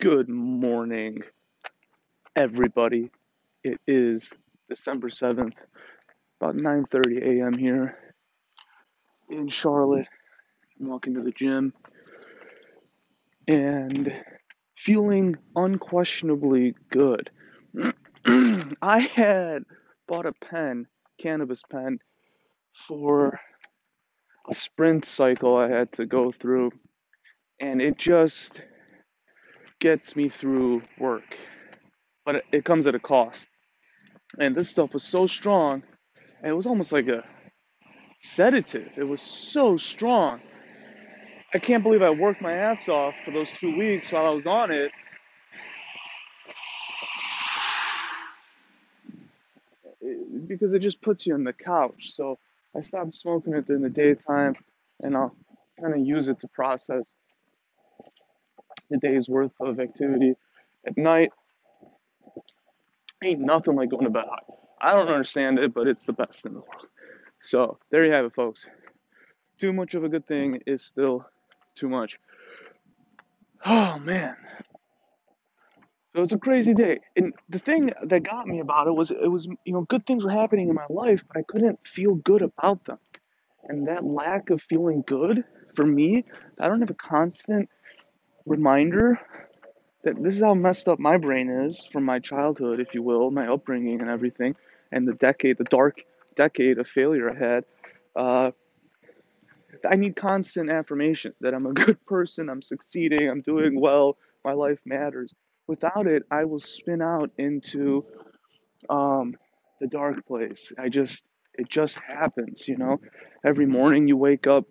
Good morning, everybody. It is December 7th, about 9:30 a.m. here in Charlotte. I'm walking to the gym and feeling unquestionably good. I had bought a pen, cannabis pen, for a sprint cycle I had to go through, and it just gets me through work, but it comes at a cost. And this stuff was so strong, and it was almost like a sedative. It was so strong. I can't believe I worked my ass off for those 2 weeks while I was on it. Because it just puts you on the couch. So I stopped smoking it during the daytime, and I'll kind of use it to process the day's worth of activity. At night, ain't nothing like going to bed hot. I don't understand it, but it's the best in the world. So there you have it, folks. Too much of a good thing is still too much. Oh, man. So it's a crazy day. And the thing that got me about it was, good things were happening in my life, but I couldn't feel good about them. And that lack of feeling good, for me, I don't have a constant reminder that this is how messed up my brain is from my childhood, if you will, my upbringing and everything, and the dark decade of failure I had. I need constant affirmation that I'm a good person, I'm succeeding, I'm doing well, my life matters. Without it, I will spin out into the dark place. It just happens, Every morning you wake up,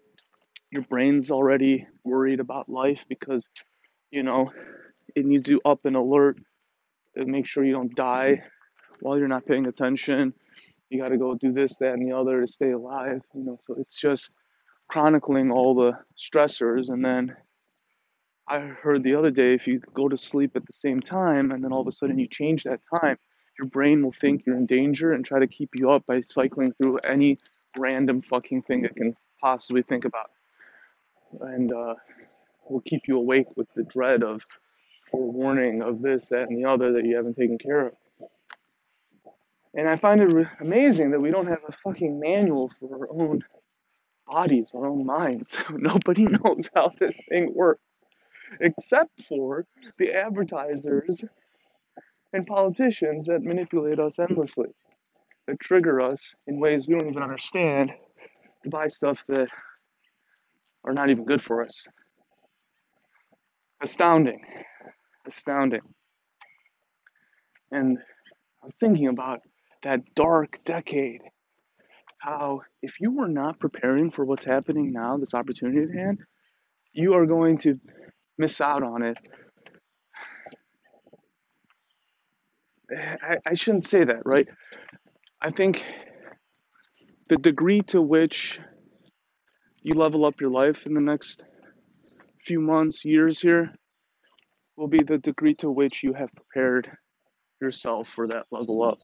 your brain's already worried about life because, it needs you up and alert to make sure you don't die while you're not paying attention. You got to go do this, that, and the other to stay alive, So it's just chronicling all the stressors. And then I heard the other day, if you go to sleep at the same time and then all of a sudden you change that time, your brain will think you're in danger and try to keep you up by cycling through any random fucking thing it can possibly think about. And will keep you awake with the dread of forewarning of this, that, and the other that you haven't taken care of. And I find it amazing that we don't have a fucking manual for our own bodies, our own minds. Nobody knows how this thing works, except for the advertisers and politicians that manipulate us endlessly, that trigger us in ways we don't even understand to buy stuff that are not even good for us. Astounding. And I was thinking about that dark decade, how if you were not preparing for what's happening now, this opportunity at hand, you are going to miss out on it. I shouldn't say that, right? I think the degree to which you level up your life in the next few months, years here, will be the degree to which you have prepared yourself for that level up.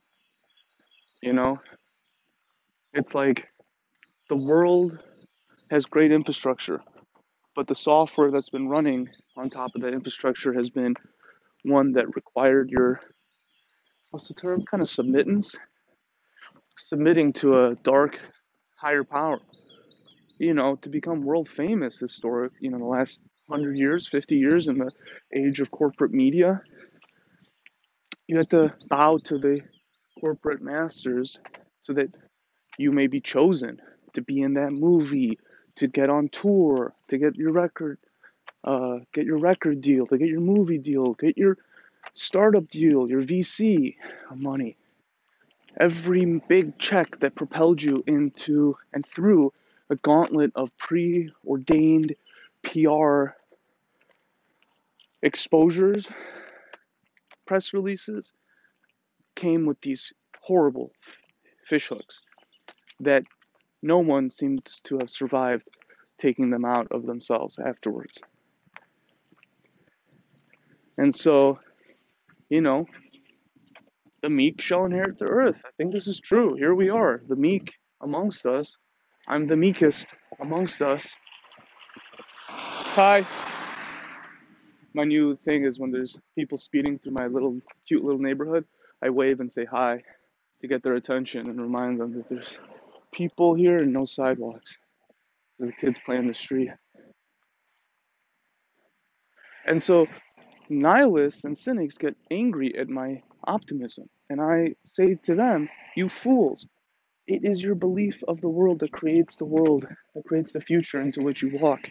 It's like the world has great infrastructure, but the software that's been running on top of that infrastructure has been one that required your, what's the term, kind of submitting to a dark higher power. To become world famous, historic, the last 100 years, 50 years in the age of corporate media, you have to bow to the corporate masters so that you may be chosen to be in that movie, to get on tour, to get your record deal, to get your movie deal, get your startup deal, your VC money. Every big check that propelled you into and through a gauntlet of preordained PR exposures, press releases, came with these horrible fishhooks that no one seems to have survived taking them out of themselves afterwards. And so, the meek shall inherit the earth. I think this is true. Here we are, the meek amongst us. I'm the meekest amongst us. Hi. My new thing is when there's people speeding through my little cute little neighborhood, I wave and say hi to get their attention and remind them that there's people here and no sidewalks. So the kids play in the street. And so nihilists and cynics get angry at my optimism. And I say to them, you fools, it is your belief of the world, that creates the future into which you walk.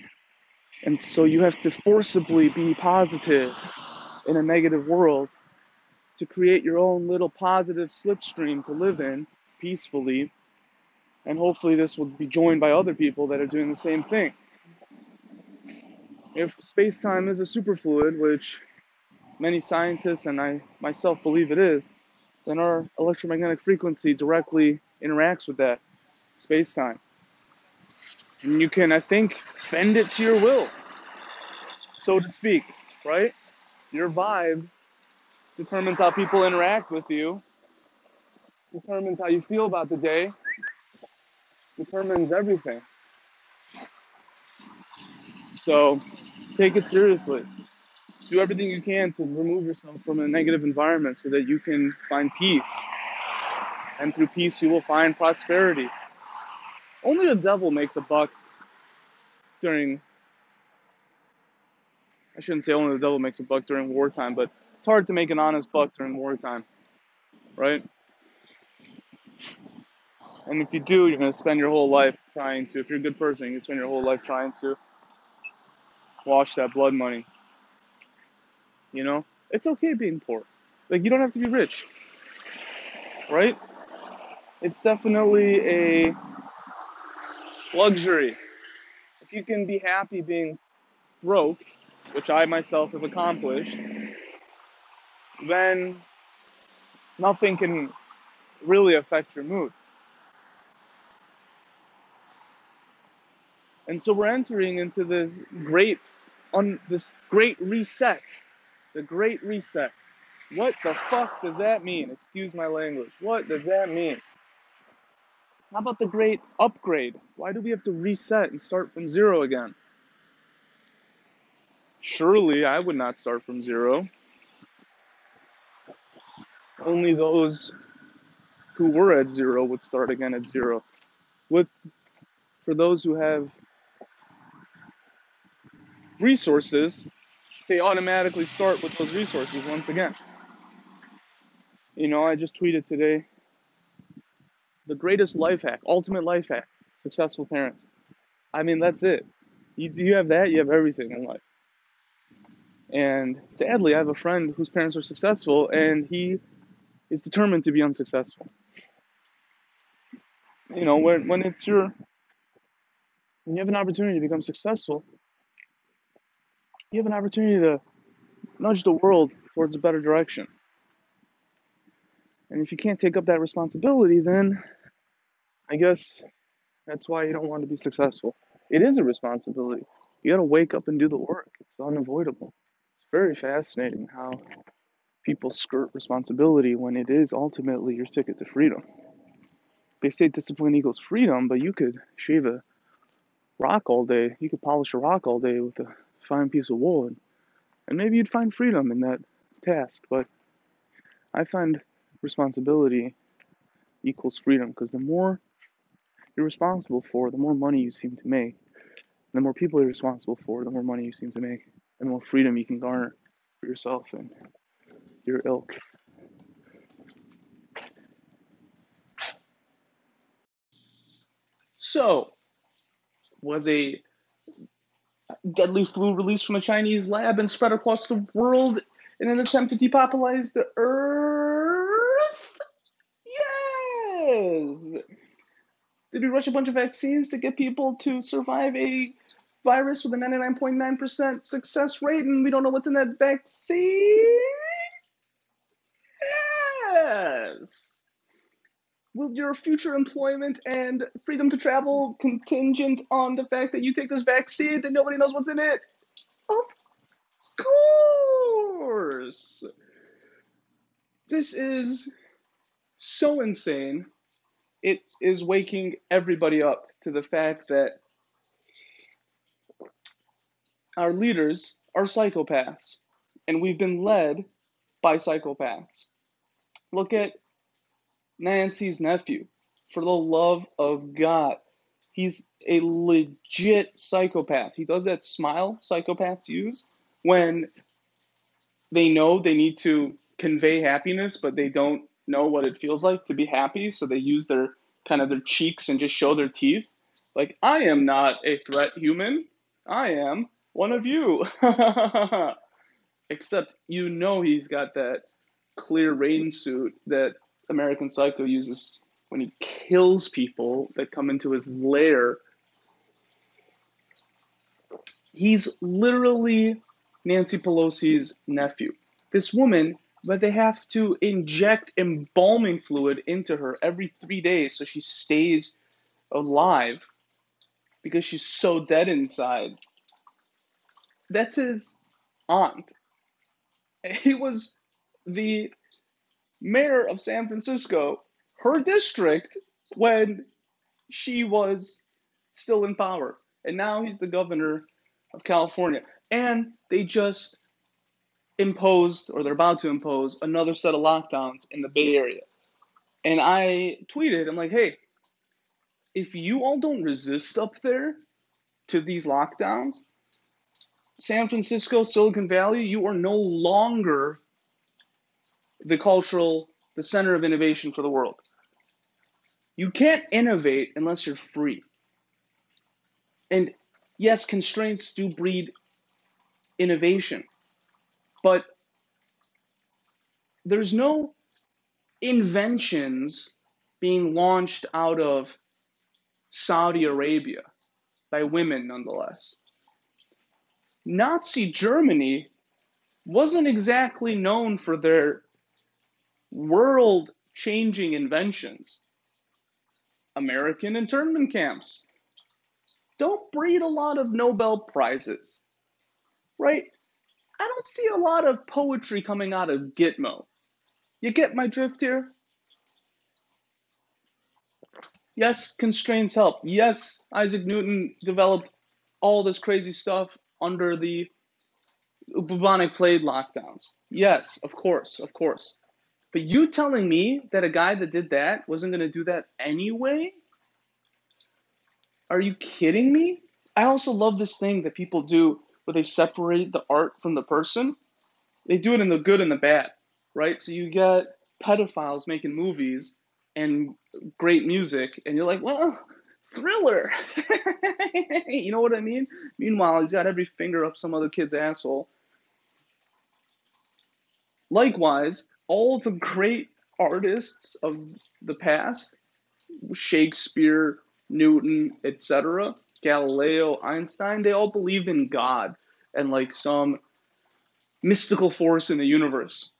And so you have to forcibly be positive in a negative world to create your own little positive slipstream to live in peacefully. And hopefully this will be joined by other people that are doing the same thing. If space-time is a superfluid, which many scientists and I myself believe it is, then our electromagnetic frequency directly interacts with that space-time. And you can, I think, bend it to your will, so to speak, right? Your vibe determines how people interact with you, determines how you feel about the day, determines everything. So take it seriously. Do everything you can to remove yourself from a negative environment so that you can find peace. And through peace, you will find prosperity. Only the devil makes a buck during... I shouldn't say only the devil makes a buck during wartime, but it's hard to make an honest buck during wartime, right? And if you do, you're going to spend your whole life trying to... If you're a good person, you're going to spend your whole life trying to wash that blood money. You know? It's okay being poor. Like, you don't have to be rich. Right? It's definitely a luxury. If you can be happy being broke, which I myself have accomplished, then nothing can really affect your mood. And so we're entering into this great reset. The Great Reset. What the fuck does that mean? Excuse my language. What does that mean? How about the Great Upgrade? Why do we have to reset and start from zero again? Surely I would not start from zero. Only those who were at zero would start again at zero. For those who have resources, they automatically start with those resources once again. You know, I just tweeted today, the greatest life hack, ultimate life hack, successful parents. I mean, that's it. You have that, you have everything in life. And sadly, I have a friend whose parents are successful, and he is determined to be unsuccessful. You know, when you have an opportunity to become successful, you have an opportunity to nudge the world towards a better direction. And if you can't take up that responsibility, then I guess that's why you don't want to be successful. It is a responsibility. You got to wake up and do the work. It's unavoidable. It's very fascinating how people skirt responsibility when it is ultimately your ticket to freedom. They say discipline equals freedom, but you could shave a rock all day. You could polish a rock all day with a fine piece of wool, and maybe you'd find freedom in that task. But I find responsibility equals freedom, because the more you're responsible for, the more money you seem to make. And the more people you're responsible for, the more money you seem to make, and the more freedom you can garner for yourself and your ilk. So, was a deadly flu released from a Chinese lab and spread across the world in an attempt to depopulate the earth? Yes! Did we rush a bunch of vaccines to get people to survive a virus with a 99.9% success rate and we don't know what's in that vaccine? Yes! Will your future employment and freedom to travel contingent on the fact that you take this vaccine that nobody knows what's in it? Of course. This is so insane. It is waking everybody up to the fact that Our leaders are psychopaths, and we've been led by psychopaths. Look at Nancy's nephew. For the love of God, he's a legit psychopath. He does that smile psychopaths use when they know they need to convey happiness, but they don't know what it feels like to be happy, so they use their their cheeks and just show their teeth. Like, I am not a threat human. I am one of you. Except he's got that clear rain suit that American Psycho uses when he kills people that come into his lair. He's literally Nancy Pelosi's nephew. This woman, but they have to inject embalming fluid into her every 3 days so she stays alive because she's so dead inside. That's his aunt. He was the mayor of San Francisco, her district, when she was still in power. And now he's the governor of California. And they just imposed, or they're about to impose, another set of lockdowns in the Bay Area. And I tweeted, I'm like, hey, if you all don't resist up there to these lockdowns, San Francisco, Silicon Valley, you are no longer the center of innovation for the world. You can't innovate unless you're free. And yes, constraints do breed innovation, but there's no inventions being launched out of Saudi Arabia by women, nonetheless. Nazi Germany wasn't exactly known for their world-changing inventions. American internment camps don't breed a lot of Nobel Prizes, right? I don't see a lot of poetry coming out of Gitmo. You get my drift here? Yes, constraints help. Yes, Isaac Newton developed all this crazy stuff under the bubonic plague lockdowns. Yes, of course. But you telling me that a guy that did that wasn't going to do that anyway? Are you kidding me? I also love this thing that people do where they separate the art from the person. They do it in the good and the bad, right? So you get pedophiles making movies and great music, and you're like, well, Thriller. You know what I mean? Meanwhile, he's got every finger up some other kid's asshole. Likewise, all the great artists of the past, Shakespeare, Newton, etc., Galileo, Einstein, they all believe in God and like some mystical force in the universe.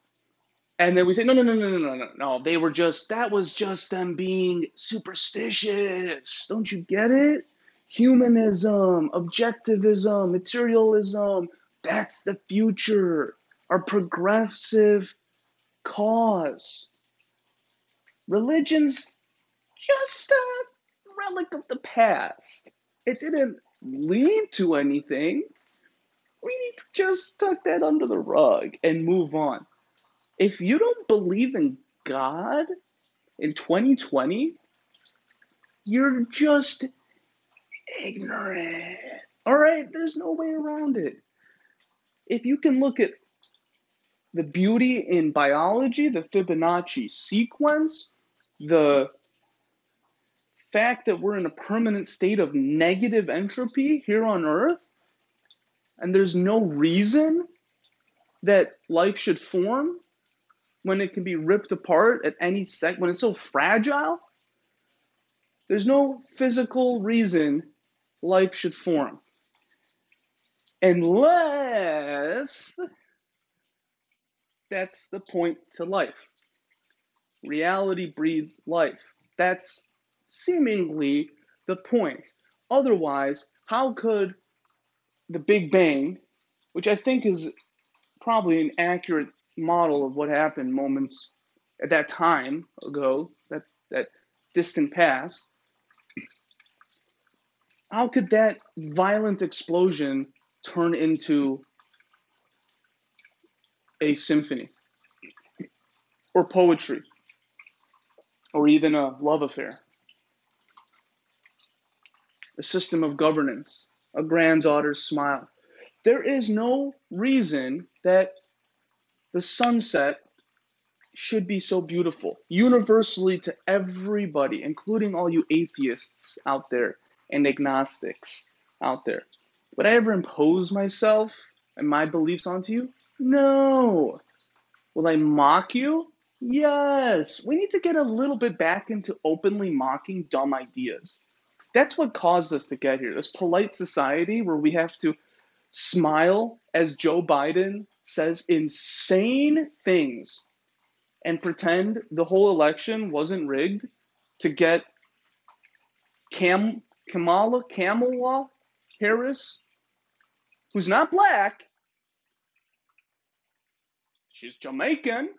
And then we say, no, they were just, that was just them being superstitious. Don't you get it? Humanism, objectivism, materialism, that's the future. Our progressive cause. Religion's just a relic of the past. It didn't lead to anything. We need to just tuck that under the rug and move on. If you don't believe in God in 2020, you're just ignorant. All right, there's no way around it. If you can look at the beauty in biology, the Fibonacci sequence, the fact that we're in a permanent state of negative entropy here on Earth, and there's no reason that life should form, when it can be ripped apart at any second, when it's so fragile, there's no physical reason life should form. Unless that's the point to life. Reality breeds life. That's seemingly the point. Otherwise, how could the Big Bang, which I think is probably an accurate model of what happened moments at that time ago, that distant past, how could that violent explosion turn into a symphony or poetry or even a love affair, a system of governance, a granddaughter's smile. There is no reason that the sunset should be so beautiful, universally to everybody, including all you atheists out there and agnostics out there. Would I ever impose myself and my beliefs onto you? No. Will I mock you? Yes. We need to get a little bit back into openly mocking dumb ideas. That's what caused us to get here, this polite society where we have to smile as Joe Biden says insane things and pretend the whole election wasn't rigged to get Kamala Harris, who's not black. She's Jamaican,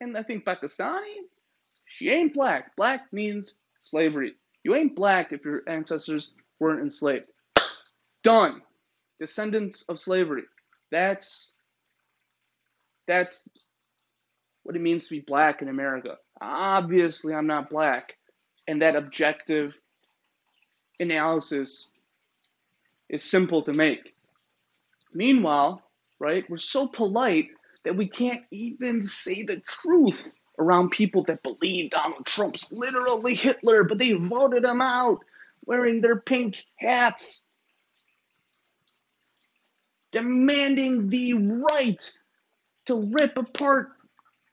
and I think Pakistani. She ain't black. Black means slavery. You ain't black if your ancestors weren't enslaved. Done. Descendants of slavery. That's what it means to be black in America. Obviously, I'm not black. And that objective analysis is simple to make. Meanwhile, right, we're so polite that we can't even say the truth around people that believe Donald Trump's literally Hitler, but they voted him out wearing their pink hats, demanding the right to rip apart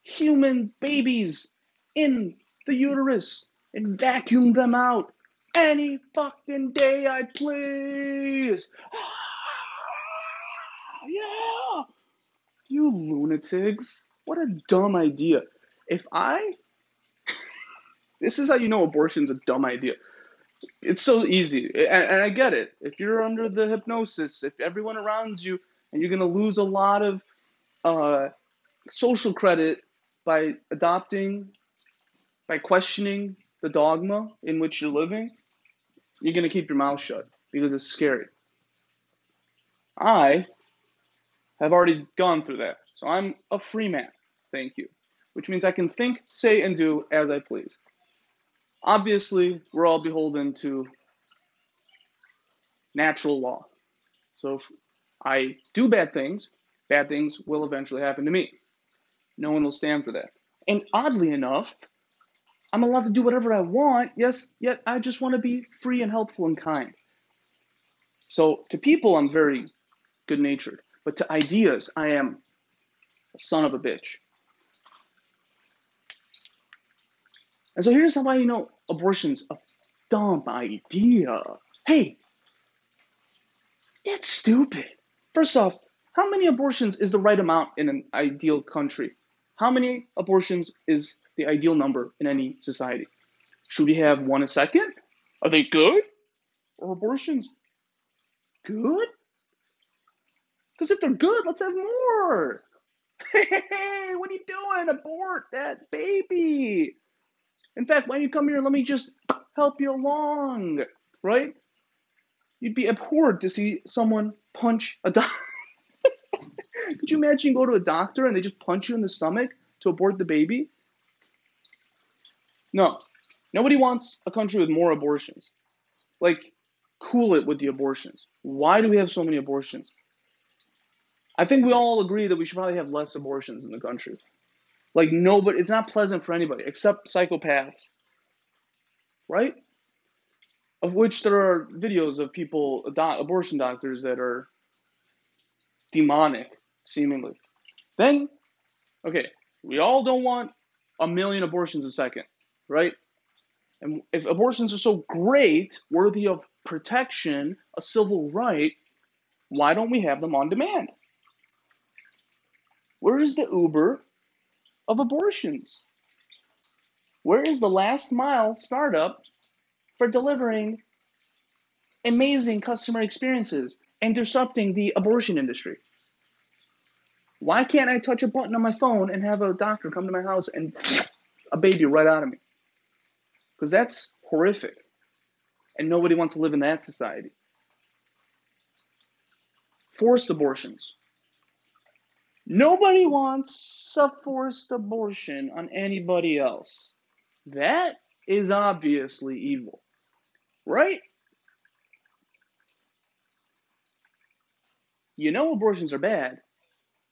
human babies in the uterus and vacuum them out any fucking day I please. Yeah, you lunatics. What a dumb idea. This is how you know abortion's a dumb idea. It's so easy, and I get it. If you're under the hypnosis, if everyone around you, and you're going to lose a lot of social credit by by questioning the dogma in which you're living, you're going to keep your mouth shut because it's scary. I have already gone through that, so I'm a free man, thank you, which means I can think, say, and do as I please. Obviously, we're all beholden to natural law. So if I do bad things will eventually happen to me. No one will stand for that. And oddly enough, I'm allowed to do whatever I want, yes, yet I just want to be free and helpful and kind. So to people, I'm very good-natured. But to ideas, I am a son of a bitch. And so here's how I know abortion's a dumb idea. Hey, it's stupid. First off, how many abortions is the right amount in an ideal country? How many abortions is the ideal number in any society? Should we have one a second? Are they good? Are abortions good? Because if they're good, let's have more. Hey, what are you doing? Abort that baby. In fact, why don't you come here and let me just help you along, right? You'd be abhorred to see someone punch a doctor. Could you imagine you go to a doctor and they just punch you in the stomach to abort the baby? No. Nobody wants a country with more abortions. Like, cool it with the abortions. Why do we have so many abortions? I think we all agree that we should probably have less abortions in the country. Like, nobody, it's not pleasant for anybody except psychopaths, right? Of which there are videos of people, abortion doctors that are demonic, seemingly. Then, okay, we all don't want 1 million abortions a second, right? And if abortions are so great, worthy of protection, a civil right, why don't we have them on demand? Where is the Uber of abortions? Where is the last mile startup for delivering amazing customer experiences and disrupting the abortion industry? Why can't I touch a button on my phone and have a doctor come to my house and a baby right out of me? Because that's horrific. And nobody wants to live in that society. Forced abortions. Nobody wants a forced abortion on anybody else. That is obviously evil, right? You know abortions are bad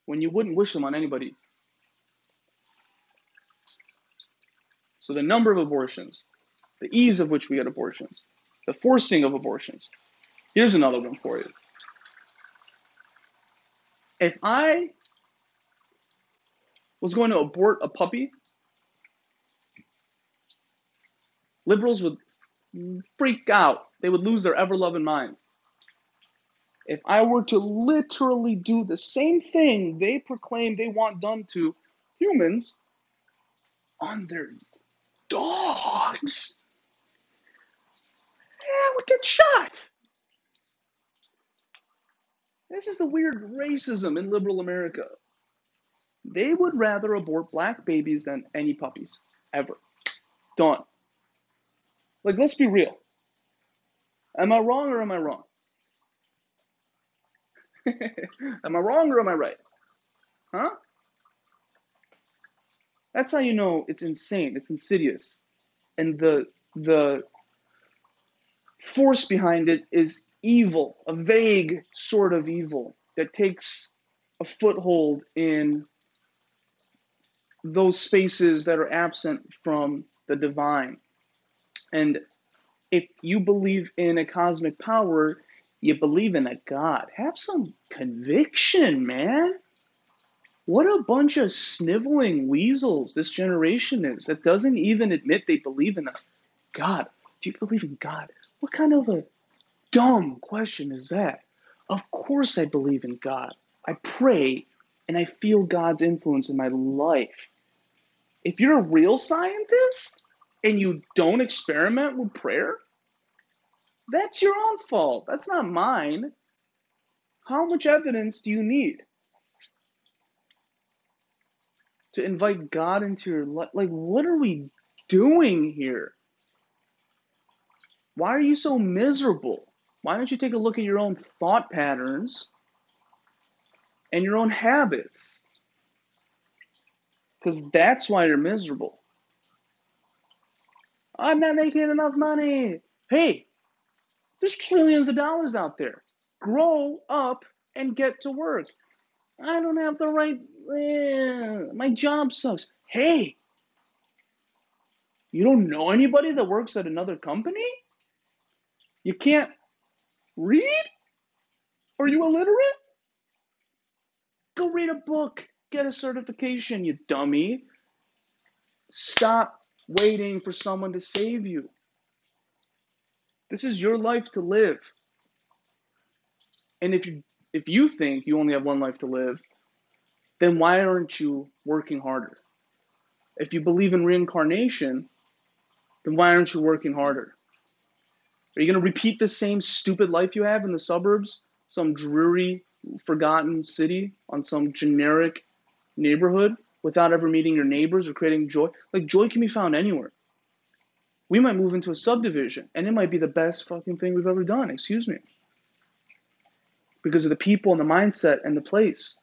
when you wouldn't wish them on anybody. So the number of abortions, the ease of which we had abortions, the forcing of abortions. Here's another one for you. If I was going to abort a puppy, liberals would freak out. They would lose their ever-loving minds. If I were to literally do the same thing they proclaim they want done to humans on their dogs, I would get shot. This is the weird racism in liberal America. They would rather abort black babies than any puppies, ever. Done. Like, let's be real. Am I wrong or am I wrong? Am I wrong or am I right? Huh? That's how you know it's insane, it's insidious. And the force behind it is evil, a vague sort of evil that takes a foothold in those spaces that are absent from the divine. And if you believe in a cosmic power, you believe in a God. Have some conviction, man. What a bunch of sniveling weasels this generation is that doesn't even admit they believe in a God. Do you believe in God? What kind of a dumb question is that? Of course I believe in God. I pray and I feel God's influence in my life. If you're a real scientist and you don't experiment with prayer, that's your own fault. That's not mine. How much evidence do you need to invite God into your life? Like, what are we doing here? Why are you so miserable? Why don't you take a look at your own thought patterns and your own habits? Because that's why you're miserable. I'm not making enough money. Hey, there's trillions of dollars out there. Grow up and get to work. I don't have the right... my job sucks. Hey, you don't know anybody that works at another company? You can't read? Are you illiterate? Go read a book. Get a certification, you dummy. Stop waiting for someone to save you. This is your life to live. And if you think you only have one life to live, then why aren't you working harder? If you believe in reincarnation, then why aren't you working harder? Are you going to repeat the same stupid life you have in the suburbs, some dreary, forgotten city on some generic neighborhood without ever meeting your neighbors or creating joy? Like, joy can be found anywhere. We might move into a subdivision, and it might be the best fucking thing we've ever done, excuse me. Because of the people and the mindset and the place.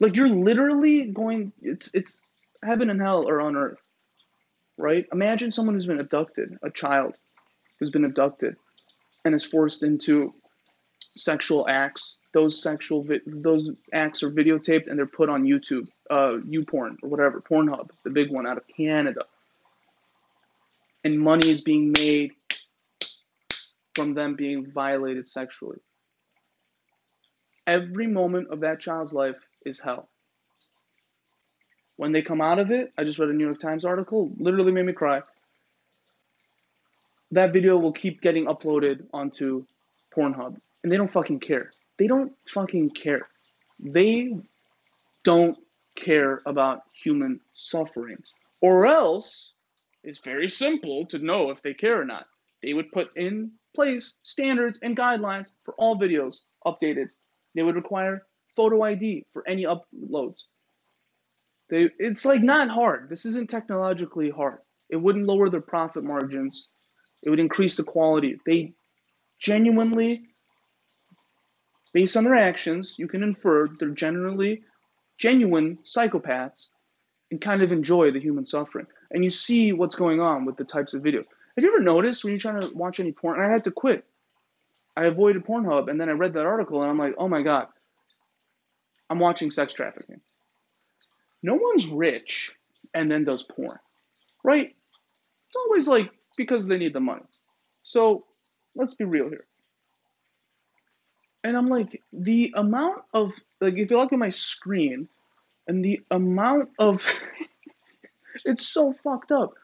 Like, you're literally going, it's heaven and hell are on earth, right? Imagine someone who's been abducted, a child who's been abducted and is forced into sexual acts. Those acts are videotaped and they're put on YouTube, YouPorn or whatever, Pornhub, the big one out of Canada. And money is being made from them being violated sexually. Every moment of that child's life is hell. When they come out of it, I just read a New York Times article, literally made me cry. That video will keep getting uploaded onto Pornhub, and they don't fucking care. They don't fucking care. They don't care about human suffering. Or else, it's very simple to know if they care or not. They would put in place standards and guidelines for all videos updated. They would require photo ID for any uploads. It's like not hard. This isn't technologically hard. It wouldn't lower their profit margins. It would increase the quality. They genuinely Based on their actions, you can infer they're generally genuine psychopaths and kind of enjoy the human suffering. And you see what's going on with the types of videos. Have you ever noticed when you're trying to watch any porn? And I had to quit. I avoided Pornhub, and then I read that article, and I'm like, oh my God, I'm watching sex trafficking. No one's rich and then does porn, right? It's always like because they need the money. So let's be real here. And I'm like, the amount of, like, if you look at my screen, and the amount of, it's so fucked up.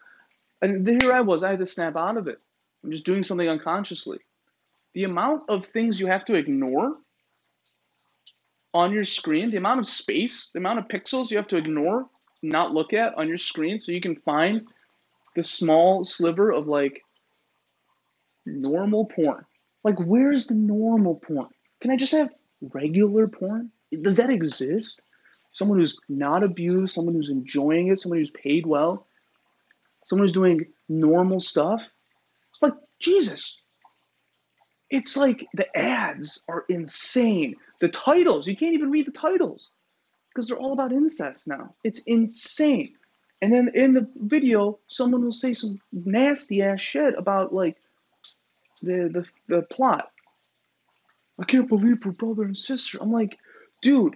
And here I was, I had to snap out of it. I'm just doing something unconsciously. The amount of things you have to ignore on your screen, the amount of space, the amount of pixels you have to ignore, not look at on your screen, so you can find the small sliver of, like, normal porn. Like, where's the normal porn? Can I just have regular porn? Does that exist? Someone who's not abused, someone who's enjoying it, someone who's paid well, someone who's doing normal stuff. Like, Jesus. It's like the ads are insane. The titles, you can't even read the titles because they're all about incest now. It's insane. And then in the video, someone will say some nasty ass shit about, like, the plot. I can't believe we're brother and sister. I'm like, dude,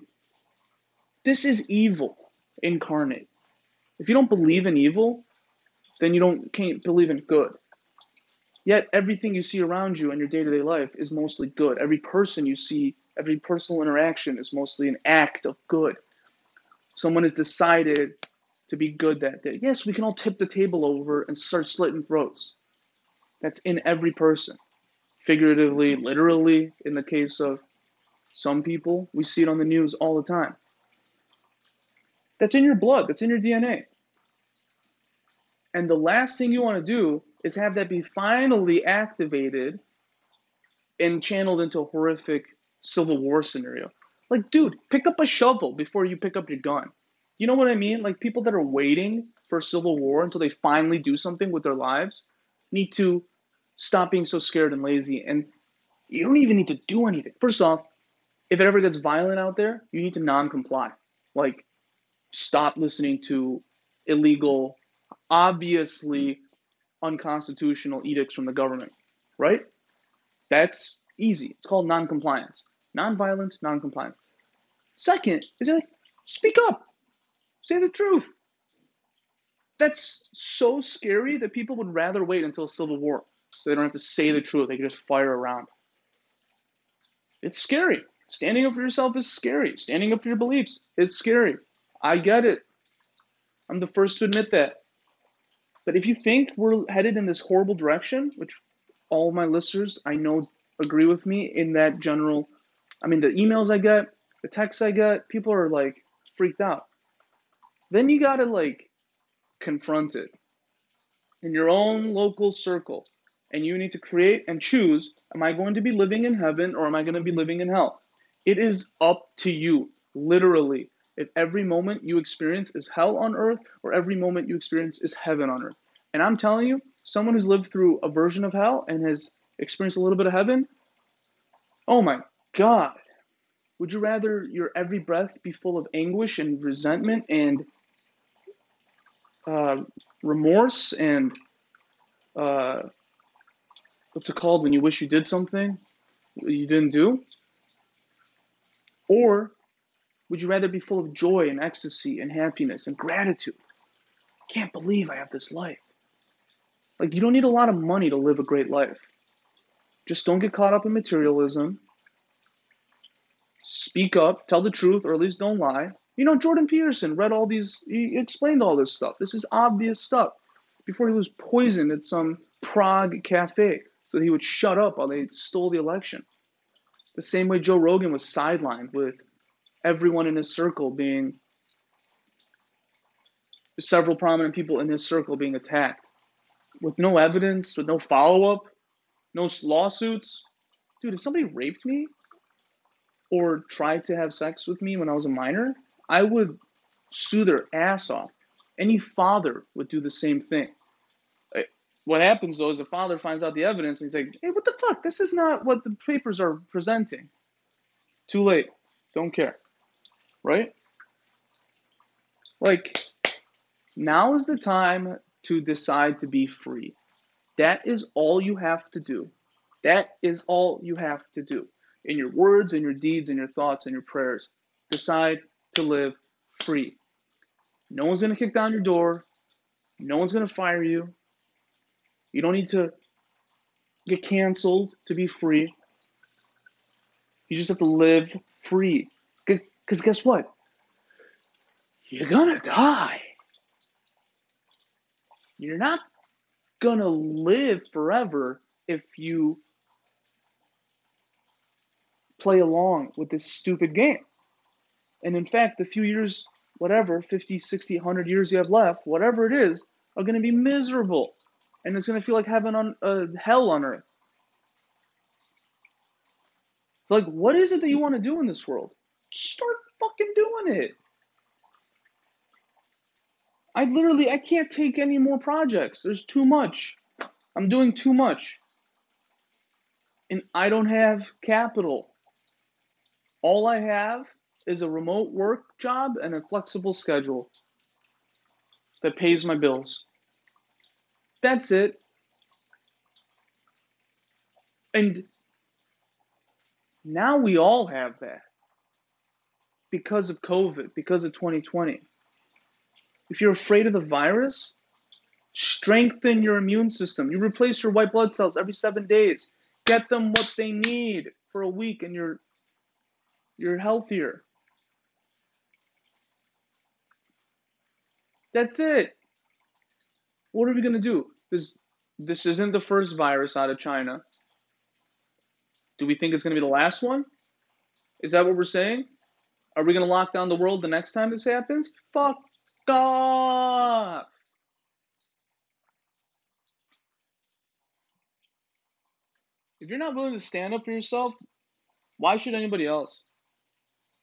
this is evil incarnate. If you don't believe in evil, then you can't believe in good. Yet everything you see around you in your day-to-day life is mostly good. Every person you see, every personal interaction is mostly an act of good. Someone has decided to be good that day. Yes, we can all tip the table over and start slitting throats. That's in every person. Figuratively, literally, in the case of some people, we see it on the news all the time. That's in your blood. That's in your DNA. And the last thing you want to do is have that be finally activated and channeled into a horrific Civil War scenario. Like, dude, pick up a shovel before you pick up your gun. You know what I mean? Like, people that are waiting for a Civil War until they finally do something with their lives need to stop being so scared and lazy, and you don't even need to do anything. First off, if it ever gets violent out there, you need to non-comply. Like, stop listening to illegal, obviously unconstitutional edicts from the government, right? That's easy. It's called non-compliance. Non-violent, non-compliance. Second is, like, speak up. Say the truth. That's so scary that people would rather wait until Civil War so they don't have to say the truth. They can just fire around. It's scary. Standing up for yourself is scary. Standing up for your beliefs is scary. I get it. I'm the first to admit that. But if you think we're headed in this horrible direction, which all my listeners I know agree with me in that general, I mean, the emails I get, the texts I get, people are, like, freaked out. Then you got to, like, confront it in your own local circle, and you need to create and choose, am I going to be living in heaven or am I going to be living in hell? It is up to you, literally. If every moment you experience is hell on earth or every moment you experience is heaven on earth. And I'm telling you, someone who's lived through a version of hell and has experienced a little bit of heaven, oh my God, would you rather your every breath be full of anguish and resentment and remorse and what's it called when you wish you did something you didn't do? Or would you rather be full of joy and ecstasy and happiness and gratitude? Can't believe I have this life. Like, you don't need a lot of money to live a great life. Just don't get caught up in materialism. Speak up, tell the truth, or at least don't lie. You know, Jordan Peterson read all these, he explained all this stuff. This is obvious stuff. Before he was poisoned at some Prague cafe, so that he would shut up while they stole the election. The same way Joe Rogan was sidelined with everyone in his circle being, several prominent people in his circle being attacked. With no evidence, with no follow-up, no lawsuits. Dude, if somebody raped me or tried to have sex with me when I was a minor, I would sue their ass off. Any father would do the same thing. What happens, though, is the father finds out the evidence, and he's like, hey, what the fuck? This is not what the papers are presenting. Too late. Don't care. Right? Like, now is the time to decide to be free. That is all you have to do. That is all you have to do. In your words, in your deeds, in your thoughts, in your prayers. Decide to live free. No one's going to kick down your door. No one's going to fire you. You don't need to get canceled to be free. You just have to live free. Because guess what? You're going to die. You're not going to live forever if you play along with this stupid game. And in fact, the few years, whatever, 50, 60, 100 years you have left, whatever it is, are going to be miserable. And it's going to feel like heaven on hell on earth. It's like, what is it that you want to do in this world? Start fucking doing it. I can't take any more projects. There's too much. I'm doing too much. And I don't have capital. All I have is a remote work job and a flexible schedule that pays my bills. That's it. And now we all have that because of COVID, because of 2020. If you're afraid of the virus, strengthen your immune system. You replace your white blood cells every 7 days. Get them what they need for a week and you're healthier. That's it. What are we going to do? This isn't the first virus out of China. Do we think it's going to be the last one? Is that what we're saying? Are we going to lock down the world the next time this happens? Fuck off. If you're not willing to stand up for yourself, why should anybody else?